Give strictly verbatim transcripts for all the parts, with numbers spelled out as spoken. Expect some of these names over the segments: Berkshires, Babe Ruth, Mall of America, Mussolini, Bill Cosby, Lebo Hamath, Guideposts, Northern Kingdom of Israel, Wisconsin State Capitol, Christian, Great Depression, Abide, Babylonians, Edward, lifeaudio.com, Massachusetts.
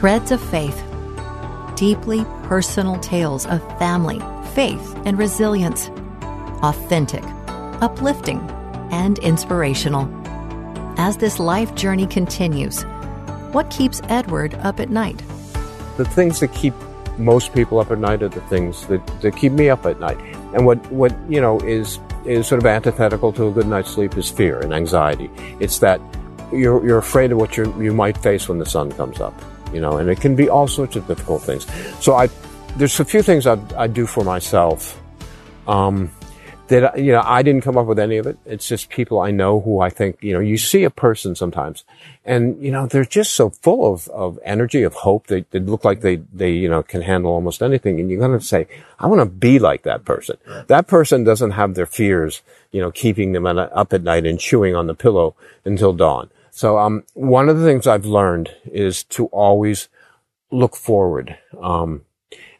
Threads of Faith. Deeply personal tales of family, faith, and resilience. Authentic, uplifting, and inspirational. As this life journey continues, what keeps Edward up at night? The things that keep most people up at night are the things that, that keep me up at night. And what, what you know, is, is sort of antithetical to a good night's sleep is fear and anxiety. It's that you're, you're afraid of what you're, you might face when the sun comes up, you know, and it can be all sorts of difficult things. So I, there's a few things I, I do for myself um, that, you know, I didn't come up with any of it. It's just people I know who I think, you know, you see a person sometimes and, you know, they're just so full of, of energy, of hope. They, they look like they, they, you know, can handle almost anything. And you're going to say, I want to be like that person. That person doesn't have their fears, you know, keeping them up at night and chewing on the pillow until dawn. So um, one of the things I've learned is to always look forward um,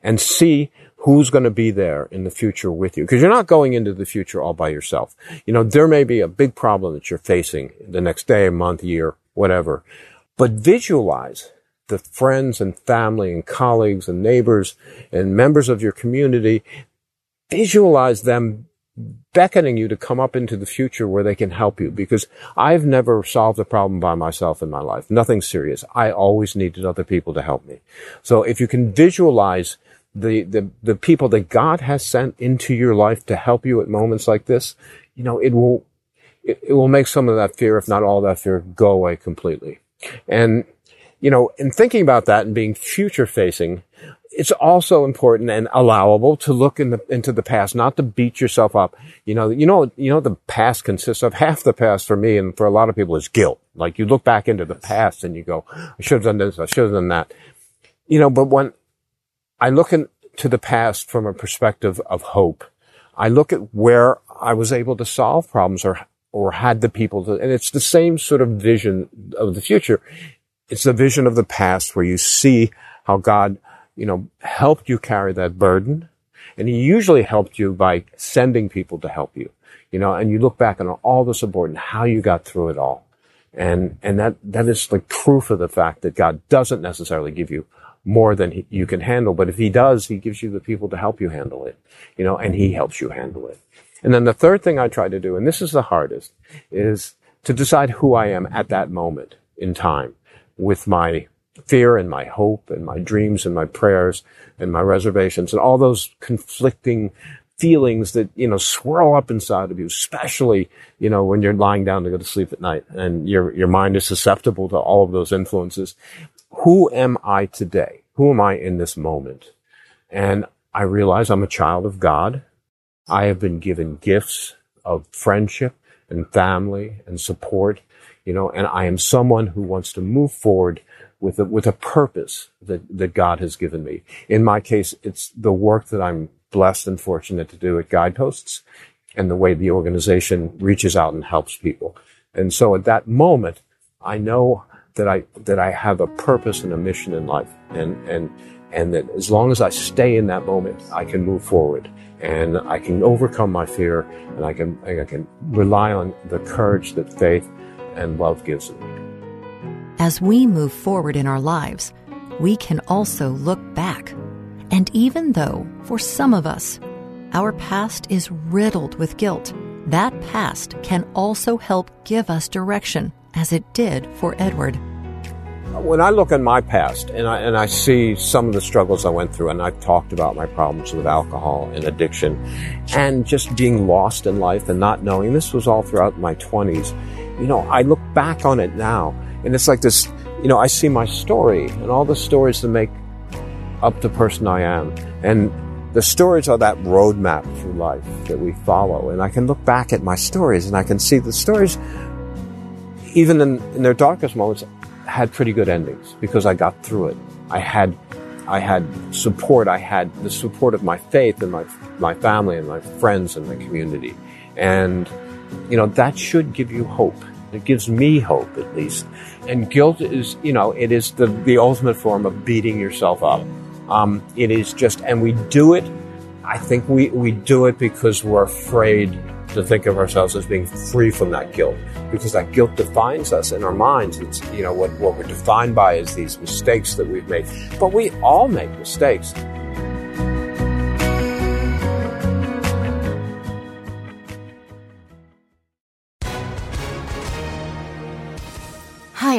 and see who's going to be there in the future with you. Because you're not going into the future all by yourself. You know, there may be a big problem that you're facing the next day, month, year, whatever. But visualize the friends and family and colleagues and neighbors and members of your community. Visualize them beckoning you to come up into the future where they can help you, because I've never solved a problem by myself in my life. Nothing serious. I always needed other people to help me. So if you can visualize the, the, the people that God has sent into your life to help you at moments like this, you know, it will, it, it will make some of that fear, if not all that fear, go away completely. And, you know, in thinking about that and being future facing, it's also important and allowable to look in the, into the past, not to beat yourself up. You know, you know, you know, the past consists of half the past for me and for a lot of people is guilt. Like you look back into the past and you go, I should have done this, I should have done that. You know, but when I look into the past from a perspective of hope, I look at where I was able to solve problems or, or had the people to, and it's the same sort of vision of the future. It's the vision of the past where you see how God, you know, helped you carry that burden. And he usually helped you by sending people to help you, you know, and you look back on all the support and how you got through it all. And, and that, that is like proof of the fact that God doesn't necessarily give you more than he, you can handle. But if he does, he gives you the people to help you handle it, you know, and he helps you handle it. And then the third thing I try to do, and this is the hardest, is to decide who I am at that moment in time with my fear and my hope and my dreams and my prayers and my reservations and all those conflicting feelings that, you know, swirl up inside of you, especially, you know, when you're lying down to go to sleep at night and your, your mind is susceptible to all of those influences. Who am I today? Who am I in this moment? And I realize I'm a child of God. I have been given gifts of friendship and family and support, you know, and I am someone who wants to move forward with a, with a purpose that, that God has given me. In my case, it's the work that I'm blessed and fortunate to do at Guideposts and the way the organization reaches out and helps people. And so at that moment, I know that I, that I have a purpose and a mission in life. And, and, and that as long as I stay in that moment, I can move forward and I can overcome my fear and I can, I can rely on the courage that faith and love gives me. As we move forward in our lives, we can also look back. And even though, for some of us, our past is riddled with guilt, that past can also help give us direction, as it did for Edward. When I look at my past and I, and I see some of the struggles I went through, and I've talked about my problems with alcohol and addiction and just being lost in life and not knowing, this was all throughout my twenties, you know, I look back on it now. And it's like this, you know, I see my story and all the stories that make up the person I am. And the stories are that roadmap through life that we follow. And I can look back at my stories and I can see the stories, even in, in their darkest moments, had pretty good endings because I got through it. I had, I had support. I had the support of my faith and my, my family and my friends and my community. And, you know, that should give you hope. It gives me hope, at least. And guilt is, you know, it is the, the ultimate form of beating yourself up. Um, it is just, and we do it, I think we, we do it because we're afraid to think of ourselves as being free from that guilt, because that guilt defines us in our minds. It's, you know, what, what we're defined by is these mistakes that we've made. But we all make mistakes. Hi,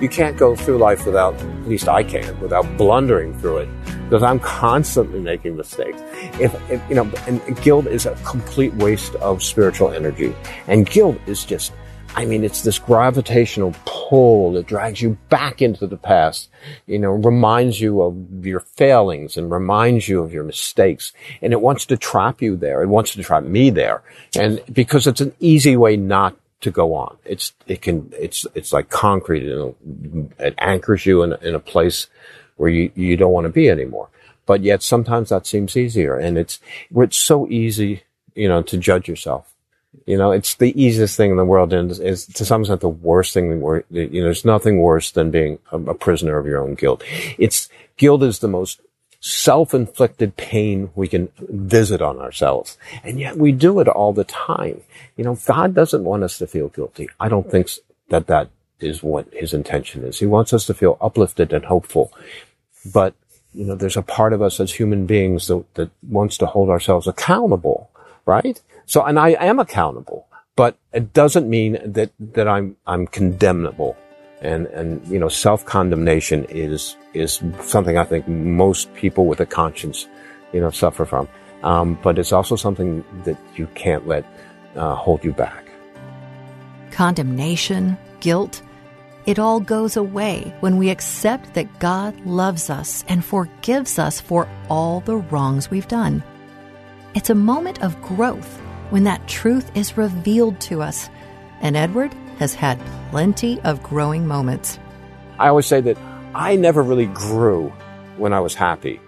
You can't go through life without, at least I can't, without blundering through it, because I'm constantly making mistakes. If, if you know, and guilt is a complete waste of spiritual energy. And guilt is just, I mean, it's this gravitational pull that drags you back into the past, you know, reminds you of your failings and reminds you of your mistakes. And it wants to trap you there. It wants to trap me there. And because it's an easy way not to go on. It's, it can, it's, it's like concrete. You know, it anchors you in, in a place where you, you don't want to be anymore. But yet sometimes that seems easier. And it's, it's so easy, you know, to judge yourself. You know, it's the easiest thing in the world. And it's, it's to some extent the worst thing. You know, there's nothing worse than being a, a prisoner of your own guilt. It's, guilt is the most self-inflicted pain we can visit on ourselves. And yet we do it all the time. You know, God doesn't want us to feel guilty. I don't think that that is what his intention is. He wants us to feel uplifted and hopeful. But, you know, there's a part of us as human beings that, that wants to hold ourselves accountable, right? So, and I am accountable, but it doesn't mean that, that I'm, I'm condemnable. And, and, you know, self-condemnation is, is something I think most people with a conscience, you know, suffer from. Um, but it's also something that you can't let, uh, hold you back. Condemnation, guilt, it all goes away when we accept that God loves us and forgives us for all the wrongs we've done. It's a moment of growth when that truth is revealed to us. And Edward has had plenty of growing moments. I always say that I never really grew when I was happy.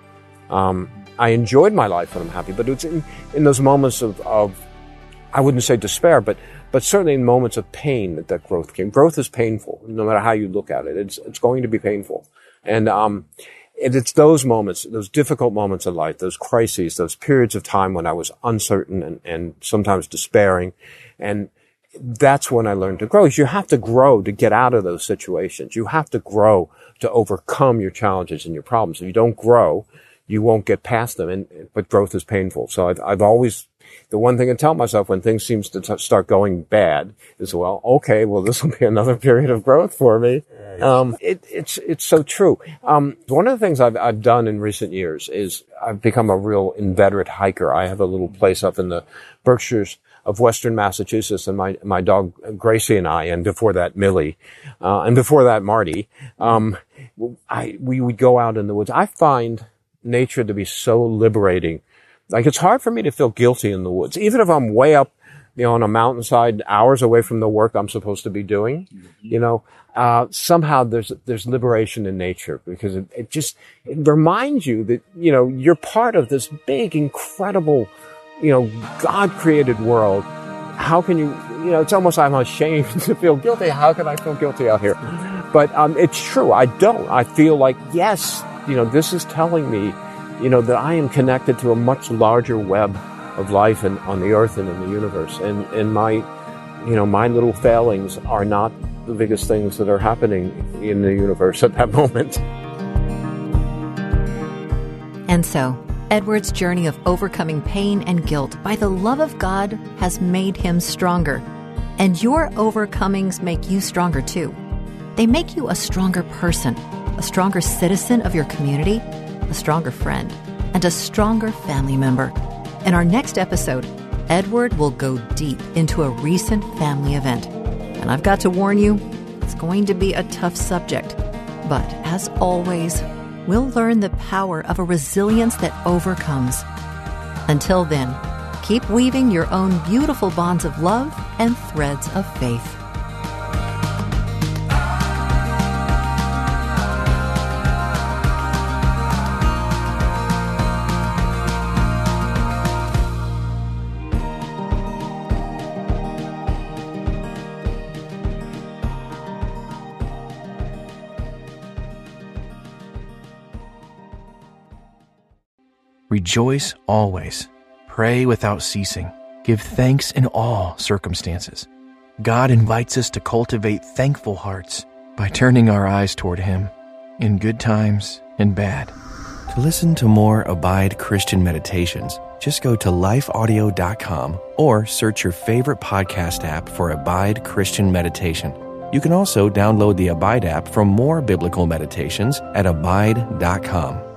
Um, I enjoyed my life when I'm happy, but it's in, in those moments of, of, I wouldn't say despair, but but certainly in moments of pain that that growth came. Growth is painful, no matter how you look at it. It's it's going to be painful. And um, it, it's those moments, those difficult moments of life, those crises, those periods of time when I was uncertain and, and sometimes despairing, and that's when I learned to grow. You have to grow to get out of those situations. You have to grow to overcome your challenges and your problems. If you don't grow, you won't get past them. And but growth is painful. So I've, I've always, the one thing I tell myself when things seems to t- start going bad is, well, okay, well, this will be another period of growth for me. Um, it, it's it's so true. Um, one of the things I've I've done in recent years is I've become a real inveterate hiker. I have a little place up in the Berkshires of Western Massachusetts, and my, my dog Gracie and I, and before that Millie, uh, and before that Marty, um, I, we would go out in the woods. I find nature to be so liberating. Like, it's hard for me to feel guilty in the woods, even if I'm way up, you know, on a mountainside, hours away from the work I'm supposed to be doing. You know, uh, somehow there's, there's liberation in nature, because it, it just, it reminds you that, you know, you're part of this big, incredible, you know, God-created world. How can you, you know, it's almost I'm ashamed to feel guilty. How can I feel guilty out here? But um, it's true. I don't. I feel like, yes, you know, this is telling me, you know, that I am connected to a much larger web of life and on the earth and in the universe. And, and my, you know, my little failings are not the biggest things that are happening in the universe at that moment. And so, Edward's journey of overcoming pain and guilt by the love of God has made him stronger. And your overcomings make you stronger too. They make you a stronger person, a stronger citizen of your community, a stronger friend, and a stronger family member. In our next episode, Edward will go deep into a recent family event. And I've got to warn you, it's going to be a tough subject. But as always, we'll learn the power of a resilience that overcomes. Until then, keep weaving your own beautiful bonds of love and threads of faith. Rejoice always. Pray without ceasing. Give thanks in all circumstances. God invites us to cultivate thankful hearts by turning our eyes toward Him in good times and bad. To listen to more Abide Christian meditations, just go to life audio dot com or search your favorite podcast app for Abide Christian Meditation. You can also download the Abide app for more biblical meditations at abide dot com.